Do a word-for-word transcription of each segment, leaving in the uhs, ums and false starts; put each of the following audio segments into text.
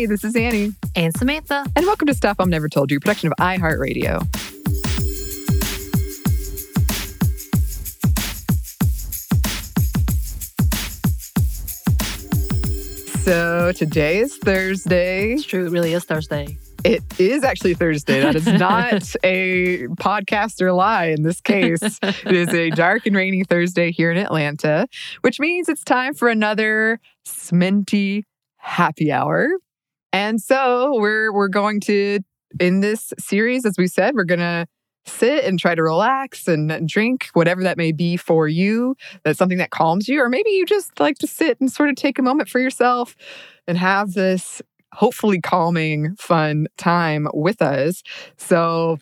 Hey, this is Annie. And Samantha. And welcome to Stuff Mom Never Told You, a production of iHeartRadio. So today is Thursday. It's true. It really is Thursday. It is actually Thursday. That is not a podcaster lie in this case. It is a dark and rainy Thursday here in Atlanta, which means it's time for another Sminty happy hour. And so we're we're going to, in this series, as we said, we're going to sit and try to relax and drink whatever that may be for you. That's something that calms you. Or maybe you just like to sit and sort of take a moment for yourself and have this hopefully calming, fun time with us. So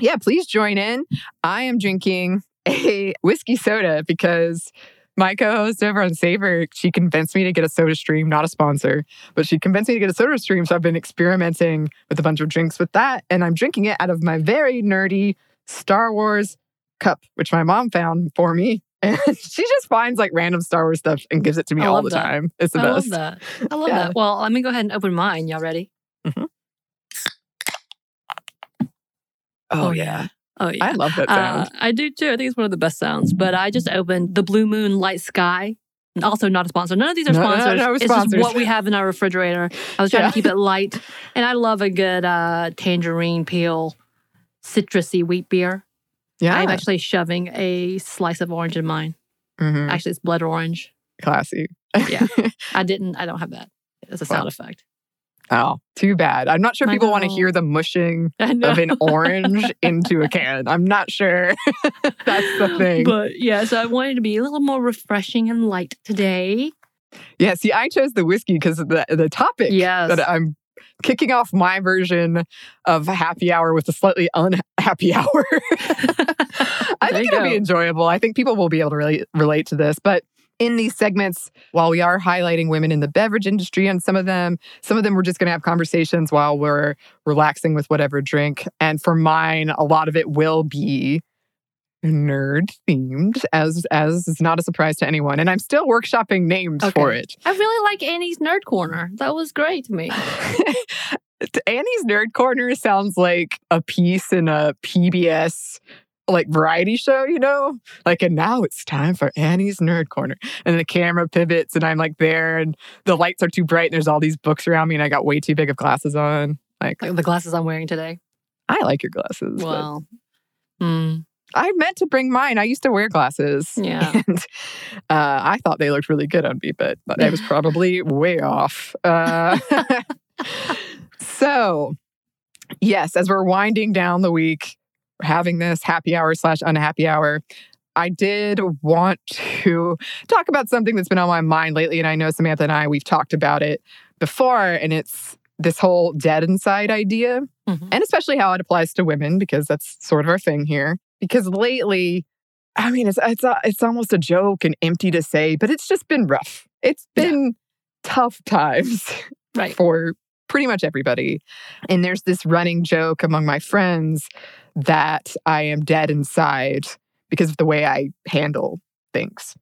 yeah, please join in. I am drinking a whiskey soda because my co-host over on Savor, she convinced me to get a SodaStream, not a sponsor, but she convinced me to get a SodaStream. So I've been experimenting with a bunch of drinks with that. And I'm drinking it out of my very nerdy Star Wars cup, which my mom found for me. And she just finds like random Star Wars stuff and gives it to me all the that. time. It's the I best. I love that. I love yeah. that. Well, let me go ahead and open mine. Y'all ready? Mm-hmm. Oh, oh yeah. yeah. Oh yeah. I love that sound. Uh, I do too. I think it's one of the best sounds. But I just opened the Blue Moon Light Sky. Also not a sponsor. None of these are no, sponsors. No, no, it's sponsors. Just what we have in our refrigerator. I was trying yeah. to keep it light. And I love a good uh, tangerine peel, citrusy wheat beer. Yeah. I'm actually shoving a slice of orange in mine. Mm-hmm. Actually, it's blood orange. Classy. yeah. I didn't, I don't have that as a sound well, effect. Oh, too bad. I'm not sure people want to hear the mushing of an orange into a can. I'm not sure. That's the thing. But yeah, so I wanted to be a little more refreshing and light today. Yeah. See, I chose the whiskey because of the, the topic yes. that I'm kicking off my version of happy hour with a slightly unhappy hour. I think it'll go. be enjoyable. I think people will be able to really relate to this. But in these segments, while we are highlighting women in the beverage industry and some of them, some of them we're just going to have conversations while we're relaxing with whatever drink. And for mine, a lot of it will be nerd themed, as as is not a surprise to anyone. And I'm still workshopping names okay. for it. I really like Annie's Nerd Corner. That was great to me. Annie's Nerd Corner sounds like a piece in a P B S like variety show, you know? Like, and now it's time for Annie's Nerd Corner. And the camera pivots and I'm like there and the lights are too bright and there's all these books around me and I got way too big of glasses on. Like, like the glasses I'm wearing today. I like your glasses. Well, but mm. I meant to bring mine. I used to wear glasses. Yeah. And uh, I thought they looked really good on me, but, but I was probably way off. Uh, so, yes, as we're winding down the week, having this happy hour slash unhappy hour, I did want to talk about something that's been on my mind lately. And I know Samantha and I, we've talked about it before, and it's this whole dead inside idea, mm-hmm. and especially how it applies to women, because that's sort of our thing here. Because lately, I mean, it's it's it's almost a joke and empty to say, but it's just been rough. It's been yeah. tough times right. for pretty much everybody. And there's this running joke among my friends that I am dead inside because of the way I handle things.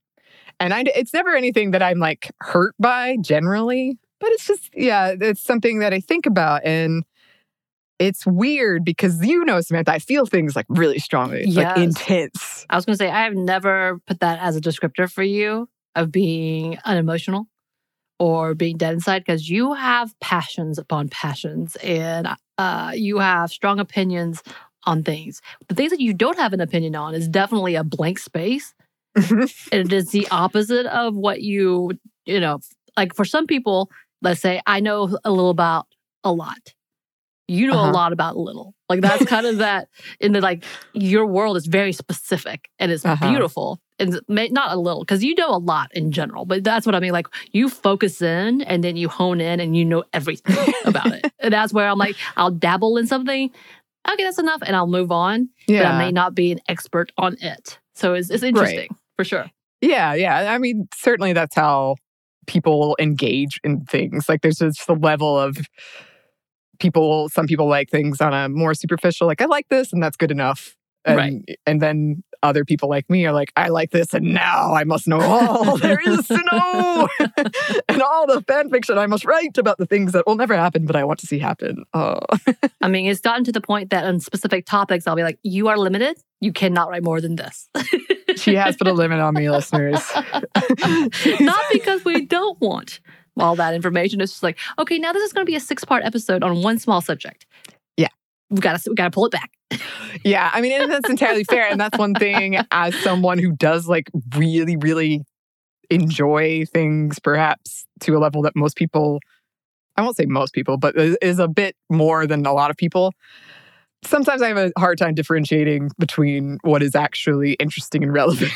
And I, it's never anything that I'm like hurt by generally, but it's just, yeah, it's something that I think about. And it's weird because, you know, Samantha, I feel things like really strongly, yes. like intense. I was going to say, I have never put that as a descriptor for you of being unemotional or being dead inside, because you have passions upon passions and uh, you have strong opinions on things. The things that you don't have an opinion on is definitely a blank space. And it is the opposite of what you, you know, like for some people, let's say, I know a little about a lot. You know uh-huh. a lot about little. Like that's kind of that in the like your world is very specific and it's uh-huh. beautiful. And not a little, because you know a lot in general, but that's what I mean. Like you focus in and then you hone in and you know everything about it. And that's where I'm like, I'll dabble in something. Okay, that's enough. And I'll move on. Yeah. But I may not be an expert on it. So it's, it's interesting right. for sure. Yeah. Yeah. I mean, certainly that's how people engage in things. Like there's just the level of people, some people like things on a more superficial, like I like this and that's good enough. And, right. and then other people like me are like, I like this, and now I must know all there is to know. And all the fan fiction I must write about the things that will never happen, but I want to see happen. Oh. I mean, it's gotten to the point that on specific topics, I'll be like, you are limited. You cannot write more than this. She has put a limit on me, listeners. Not because we don't want all that information. It's just like, okay, now this is going to be a six-part episode on one small subject. Yeah. We've got to, we've got to pull it back. Yeah, I mean, and that's entirely fair. And that's one thing, as someone who does like really, really enjoy things, perhaps to a level that most people, I won't say most people, but is a bit more than a lot of people. Sometimes I have a hard time differentiating between what is actually interesting and relevant.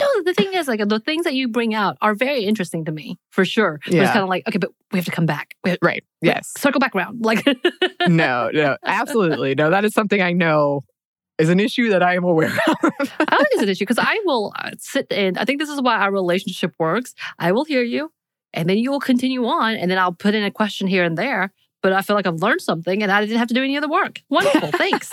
No, the thing is, like, the things that you bring out are very interesting to me, for sure. Yeah. But it's kind of like, okay, but we have to come back. We have, right, yes. Circle back around. Like, no, no, absolutely. No, that is something I know is an issue that I am aware of. I think it's an issue because I will sit and I think this is why our relationship works. I will hear you, and then you will continue on, and then I'll put in a question here and there. But I feel like I've learned something and I didn't have to do any other work. Wonderful, thanks.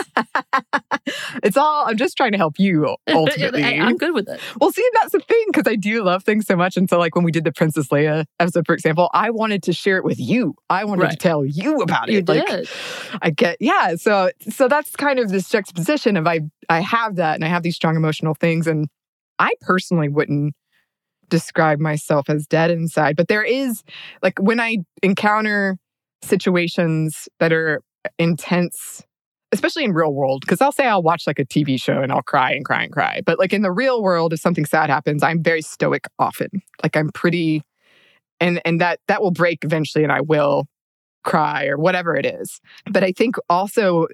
It's all, I'm just trying to help you, ultimately. I, I'm good with it. Well, see, that's the thing, because I do love things so much. And so, like, when we did the Princess Leia episode, for example, I wanted to share it with you. I wanted right. to tell you about it. You like, did. I get, yeah. So so that's kind of this juxtaposition of I, I have that and I have these strong emotional things. And I personally wouldn't describe myself as dead inside. But there is, like, when I encounter situations that are intense, especially in real world, because I'll say I'll watch like a T V show and I'll cry and cry and cry. But like in the real world, if something sad happens, I'm very stoic often. Like I'm pretty, and and that that will break eventually and I will cry or whatever it is. But I think also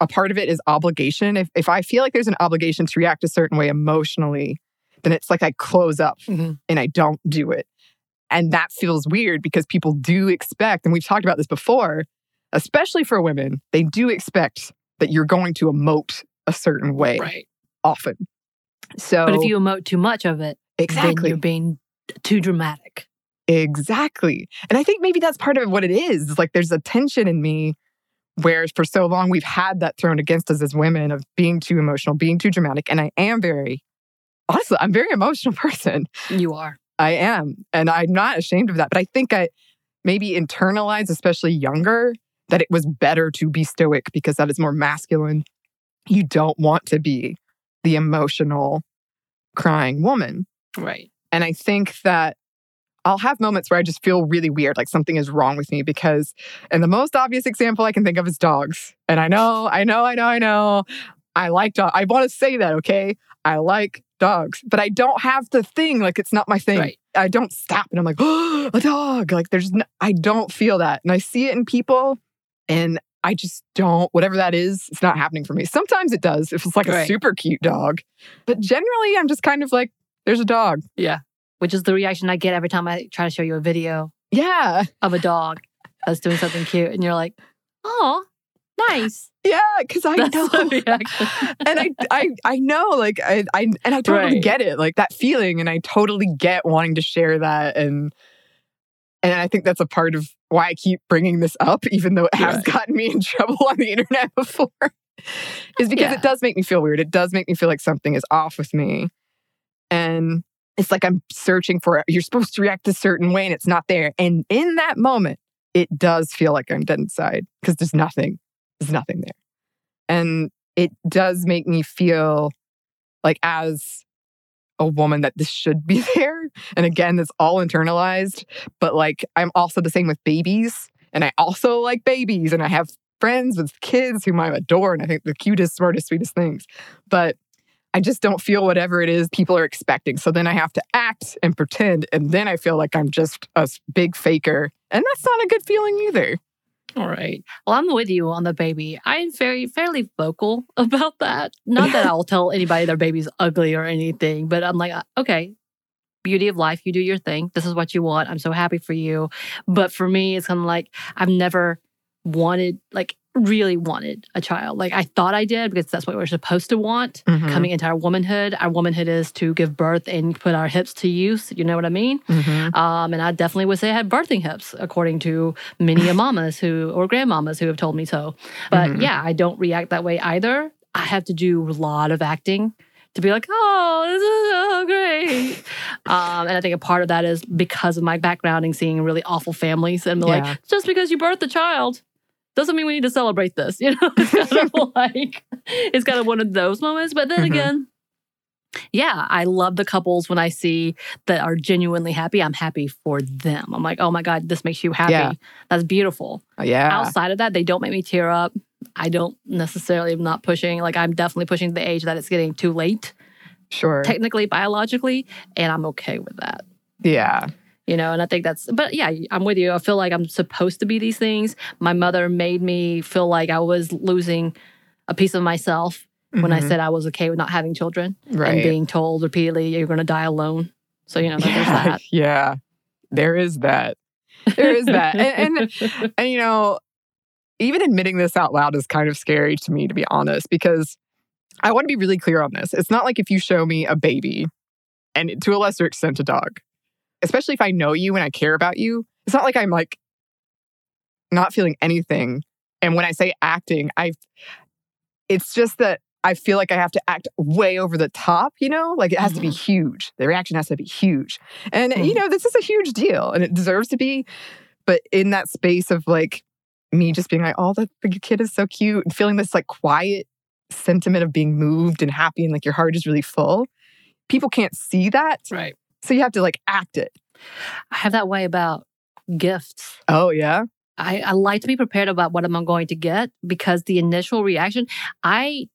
a part of it is obligation. If if I feel like there's an obligation to react a certain way emotionally, then it's like I close up mm-hmm. and I don't do it. And that feels weird because people do expect, and we've talked about this before, especially for women, they do expect that you're going to emote a certain way right. often. So, but if you emote too much of it, exactly. then you're being too dramatic. Exactly. And I think maybe that's part of what it is. It's like there's a tension in me where for so long we've had that thrown against us as women of being too emotional, being too dramatic. And I am very, honestly, I'm a very emotional person. You are. I am. And I'm not ashamed of that. But I think I maybe internalized, especially younger, that it was better to be stoic because that is more masculine. You don't want to be the emotional crying woman. Right. And I think that I'll have moments where I just feel really weird, like something is wrong with me because, and the most obvious example I can think of is dogs. And I know, I know, I know, I know. I like dogs. I want to say that, okay? I like dogs, but I don't have the thing. Like, it's not my thing. Right. I don't stop and I'm like, oh, a dog. Like, there's no, I don't feel that. And I see it in people and I just don't, whatever that is, it's not happening for me. Sometimes it does if it's like right. a super cute dog. But generally, I'm just kind of like, there's a dog. Yeah. Which is the reaction I get every time I try to show you a video. Yeah. Of a dog that's doing something cute. And you're like, oh, nice. Yeah, because I That's know, and I, I, I know, like I, I, and I totally right. get it, like that feeling, and I totally get wanting to share that, and and I think that's a part of why I keep bringing this up, even though it yeah. has gotten me in trouble on the internet before, is because yeah. it does make me feel weird. It does make me feel like something is off with me, and it's like I'm searching for it. You're supposed to react a certain way, and it's not there. And in that moment, it does feel like I'm dead inside because there's nothing. There's nothing there. And it does make me feel like, as a woman, that this should be there. And again, that's all internalized. But like, I'm also the same with babies. And I also like babies. And I have friends with kids whom I adore. And I think the cutest, smartest, sweetest things. But I just don't feel whatever it is people are expecting. So then I have to act and pretend. And then I feel like I'm just a big faker. And that's not a good feeling either. All right. Well, I'm with you on the baby. I'm very, fairly vocal about that. Not that I'll tell anybody their baby's ugly or anything, but I'm like, okay, beauty of life. You do your thing. This is what you want. I'm so happy for you. But for me, it's kind of like, I've never wanted, like, really wanted a child. Like, I thought I did, because that's what we're supposed to want mm-hmm. coming into our womanhood. Our womanhood is to give birth and put our hips to use. You know what I mean? Mm-hmm. Um, and I definitely would say I had birthing hips, according to many a mamas who, or grandmamas who have told me so. But mm-hmm. yeah, I don't react that way either. I have to do a lot of acting to be like, oh, this is so great. Um, and I think a part of that is because of my background and seeing really awful families. And yeah. like, just because you birthed a child doesn't mean we need to celebrate this. You know, it's kind of like, it's kind of one of those moments. But then mm-hmm. again, yeah, I love the couples when I see that are genuinely happy. I'm happy for them. I'm like, oh my God, this makes you happy. Yeah. That's beautiful. Oh, yeah. Outside of that, they don't make me tear up. I don't necessarily, I'm not pushing. Like, I'm definitely pushing the age that it's getting too late. Sure. Technically, biologically, and I'm okay with that. Yeah. You know, and I think that's, but yeah, I'm with you. I feel like I'm supposed to be these things. My mother made me feel like I was losing a piece of myself mm-hmm. when I said I was okay with not having children. Right. And being told repeatedly, you're going to die alone. So, you know, yeah, there's that. Yeah. There is that. There is that. and, and, and, you know, even admitting this out loud is kind of scary to me, to be honest, because I want to be really clear on this. It's not like if you show me a baby, and to a lesser extent a dog, especially if I know you and I care about you, it's not like I'm like not feeling anything. And when I say acting, I it's just that I feel like I have to act way over the top, you know? Like, it has mm-hmm. to be huge. The reaction has to be huge. And, mm-hmm. you know, this is a huge deal, and it deserves to be. But in that space of, like, me just being like, oh, that kid is so cute, and feeling this, like, quiet sentiment of being moved and happy and, like, your heart is really full, people can't see that. Right. So you have to, like, act it. I have that way about gifts. Oh, yeah? I, I like to be prepared about what I'm going to get, because the initial reaction, I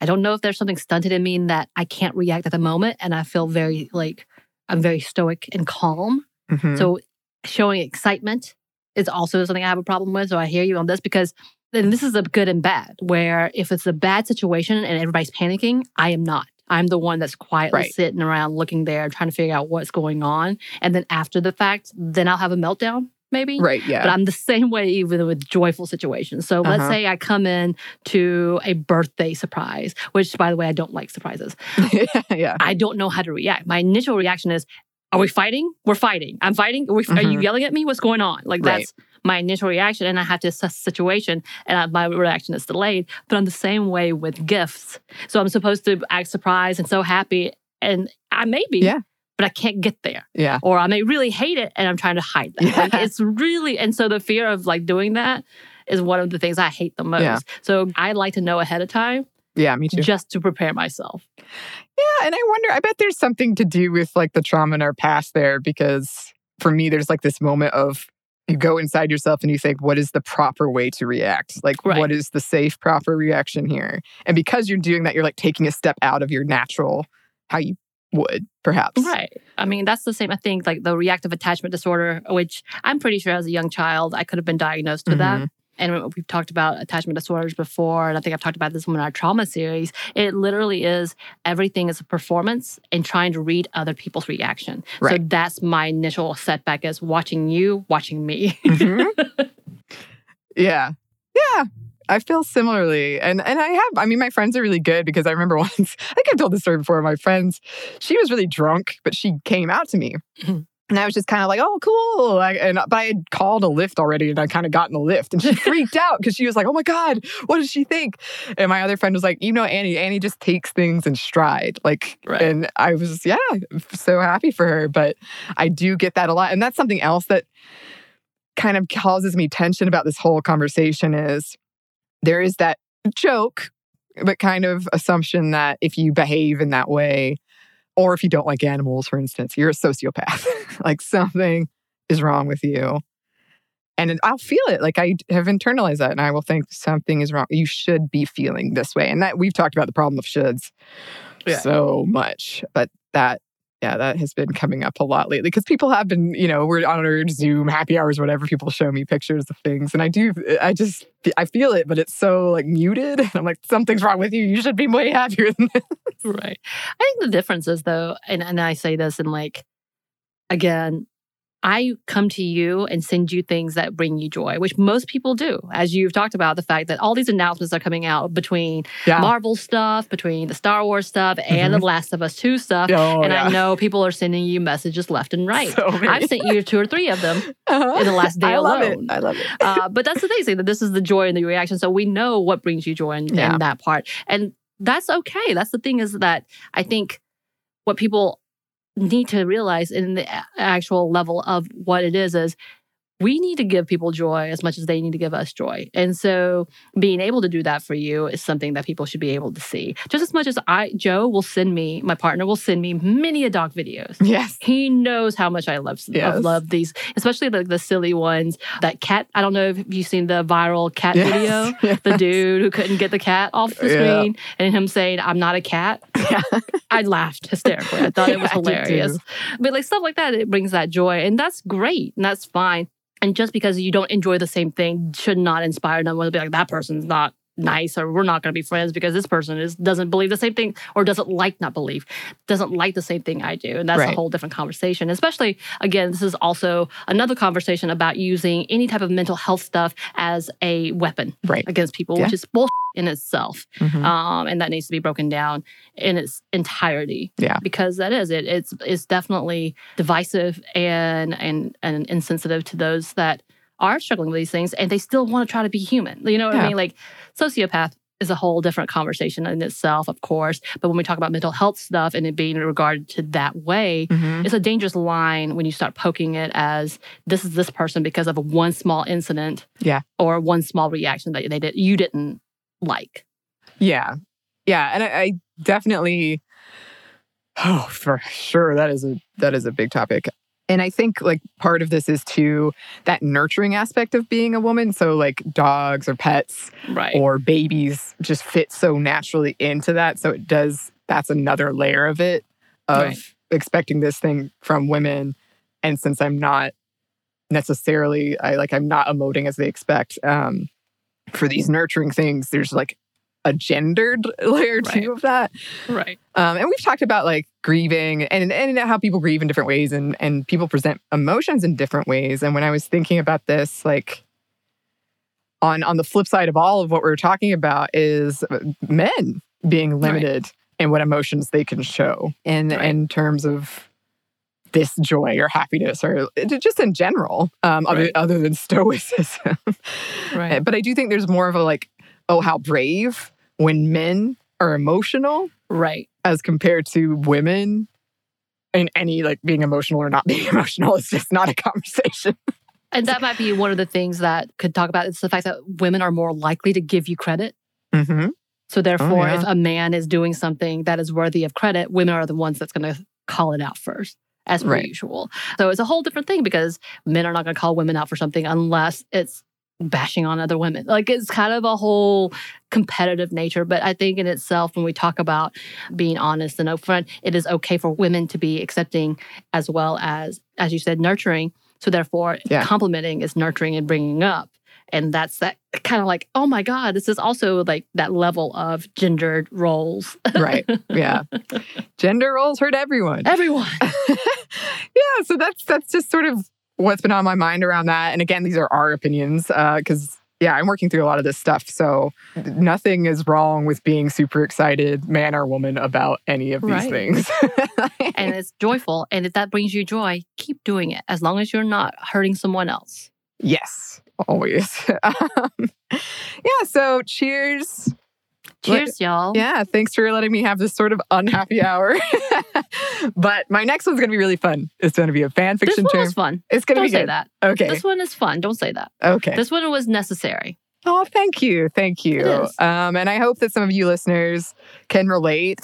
I don't know if there's something stunted in me in that I can't react at the moment, and I feel very, like, I'm very stoic and calm. Mm-hmm. So showing excitement is also something I have a problem with, so I hear you on this, because then this is a good and bad, where if it's a bad situation and everybody's panicking, I am not. I'm the one that's quietly right. sitting around looking there, trying to figure out what's going on. And then after the fact, then I'll have a meltdown, maybe. Right, yeah. But I'm the same way even with joyful situations. So uh-huh. let's say I come in to a birthday surprise, which, by the way, I don't like surprises. yeah. I don't know how to react. My initial reaction is, are we fighting? We're fighting. I'm fighting. Are, we, mm-hmm. are you yelling at me? What's going on? Like, right. that's my initial reaction. And I have to assess the situation, and I, my reaction is delayed. But I'm the same way with gifts. So I'm supposed to act surprised and so happy. And I may be, yeah. but I can't get there. Yeah. Or I may really hate it, and I'm trying to hide that. Yeah. Like, it's really, and so the fear of, like, doing that is one of the things I hate the most. Yeah. So I like to know ahead of time. Yeah, me too. Just to prepare myself. Yeah, and I wonder, I bet there's something to do with, like, the trauma in our past there, because for me, there's, like, this moment of, you go inside yourself and you think, what is the proper way to react? Like, right. what is the safe, proper reaction here? And because you're doing that, you're, like, taking a step out of your natural, how you would, perhaps. Right. I mean, that's the same, I think, like, the reactive attachment disorder, which I'm pretty sure as a young child, I could have been diagnosed with mm-hmm. that. And we've talked about attachment disorders before, and I think I've talked about this in our trauma series. It literally is, everything is a performance and trying to read other people's reaction. Right. So that's my initial setback, is watching you, watching me. mm-hmm. Yeah. Yeah. I feel similarly. And and I have, I mean, my friends are really good, because I remember once, I think I've told this story before, my friends, she was really drunk, but she came out to me. Mm-hmm. And I was just kind of like, oh, cool. I, and But I had called a Lyft already, and I kind of got in the Lyft. And she freaked out, because she was like, oh my God, what does she think? And my other friend was like, you know, Annie, Annie just takes things in stride. Like, right. And I was, yeah, so happy for her. But I do get that a lot. And that's something else that kind of causes me tension about this whole conversation, is there is that joke, but kind of assumption that if you behave in that way, or if you don't like animals, for instance, you're a sociopath. Like, something is wrong with you. And I'll feel it. Like, I have internalized that, and I will think something is wrong. You should be feeling this way. And that, we've talked about the problem of shoulds yeah. so much. But that, yeah, that has been coming up a lot lately, because people have been, you know, we're on our Zoom happy hours, whatever. People show me pictures of things, and I do, I just, I feel it, but it's so, like, muted. And I'm like, something's wrong with you. You should be way happier than this. Right. I think the difference is, though, and, and I say this in, like, again, I come to you and send you things that bring you joy, which most people do. As you've talked about, the fact that all these announcements are coming out between yeah. Marvel stuff, between the Star Wars stuff, mm-hmm. and the Last of Us two stuff. Oh, and yeah. I know people are sending you messages left and right. So I've sent you two or three of them uh-huh. in the last day I alone. I love it. I love it. uh, but that's the thing, that this is the joy and the reaction. So we know what brings you joy in, yeah. in that part. And that's okay. That's the thing, is that I think what people need to realize in the actual level of what it is, is we need to give people joy as much as they need to give us joy. And so being able to do that for you is something that people should be able to see. Just as much as I, Joe will send me, my partner will send me many a dog videos. Yes. He knows how much I love, yes. love these, especially the, the silly ones. That cat, I don't know if you've seen the viral cat yes. video, yes. the dude who couldn't get the cat off the yeah. screen and him saying, "I'm not a cat." Yeah. I laughed hysterically. I thought yeah, it was hilarious. But like stuff like that, it brings that joy. And that's great. And that's fine. And just because you don't enjoy the same thing should not inspire anyone to be like, that person's not nice, or we're not going to be friends because this person is doesn't believe the same thing, or doesn't like not believe, doesn't like the same thing I do. And that's right. a whole different conversation. Especially, again, this is also another conversation about using any type of mental health stuff as a weapon right. against people, yeah. which is bullshit in itself. Mm-hmm. Um, and that needs to be broken down in its entirety. Yeah. Because that is it. It's it's definitely divisive and and and insensitive to those that are struggling with these things, and they still want to try to be human. You know what yeah. I mean? Like, sociopath is a whole different conversation in itself, of course. But when we talk about mental health stuff and it being regarded to that way, mm-hmm. it's a dangerous line when you start poking it as, this is this person because of a one small incident yeah. or one small reaction that they did you didn't like. Yeah. Yeah. And I, I definitely, oh, for sure, that is a that is a big topic. And I think like part of this is too that nurturing aspect of being a woman. So like dogs or pets right. or babies just fit so naturally into that. So it does, that's another layer of it, of right. expecting this thing from women. And since I'm not necessarily, I like, I'm not emoting as they expect um, for these nurturing things, there's like a gendered layer right. too of that. Right. Um, and we've talked about like grieving and, and how people grieve in different ways, and, and people present emotions in different ways. And when I was thinking about this, like on, on the flip side of all of what we're talking about is men being limited right. in what emotions they can show in, right. in terms of this joy or happiness or just in general, um, right. other, other than stoicism. right. But I do think there's more of a like, oh, how brave when men are emotional, right? As compared to women, and any like being emotional or not being emotional is just not a conversation. And that might be one of the things that could talk about. It's the fact that women are more likely to give you credit. Mm-hmm. So therefore, oh, yeah. if a man is doing something that is worthy of credit, women are the ones that's going to call it out first. As per right. usual. So it's a whole different thing, because men are not going to call women out for something unless it's bashing on other women. Like, it's kind of a whole competitive nature. But I think in itself, when we talk about being honest and upfront, it is okay for women to be accepting as well as, as you said, nurturing. So therefore, yeah. complimenting is nurturing and bringing up. And that's that kind of like, oh my God, this is also like that level of gendered roles. right. Yeah. Gender roles hurt everyone. Everyone. yeah. So that's, that's just sort of what's been on my mind around that. And again, these are our opinions because, uh, yeah, I'm working through a lot of this stuff. So nothing is wrong with being super excited, man or woman, about any of these right. things. And it's joyful. And if that brings you joy, keep doing it as long as you're not hurting someone else. Yes, always. um, yeah, so cheers. Cheers, Let, y'all. Yeah, thanks for letting me have this sort of unhappy hour. But my next one's going to be really fun. It's going to be a fan fiction term. This one was fun. It's going to be good. Don't say that. Okay. This one is fun. Don't say that. Okay. This one was necessary. Oh, thank you. Thank you. It is. Um, and I hope that some of you listeners can relate.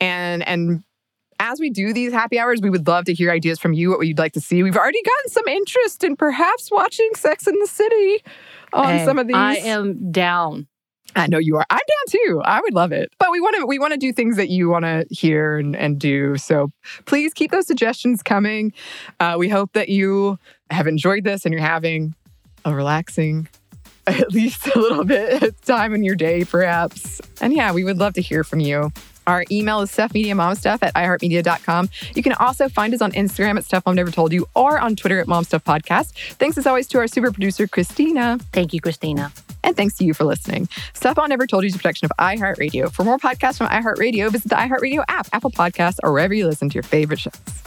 And and as we do these happy hours, we would love to hear ideas from you, what you'd like to see. We've already gotten some interest in perhaps watching Sex and the City on and some of these. I am down. I know you are. I'm down too. I would love it. But we want to we want to do things that you want to hear and, and do. So please keep those suggestions coming. Uh, we hope that you have enjoyed this and you're having a relaxing, at least a little bit, time in your day, perhaps. And yeah, we would love to hear from you. Our email is stuff media mom stuff at i heart media dot com. You can also find us on Instagram at Stuff Mom Never Told You or on Twitter at Mom Stuff Podcast. Thanks as always to our super producer, Christina. Thank you, Christina. And thanks to you for listening. Stuff Mom Never Told You is a production of iHeartRadio. For more podcasts from iHeartRadio, visit the iHeartRadio app, Apple Podcasts, or wherever you listen to your favorite shows.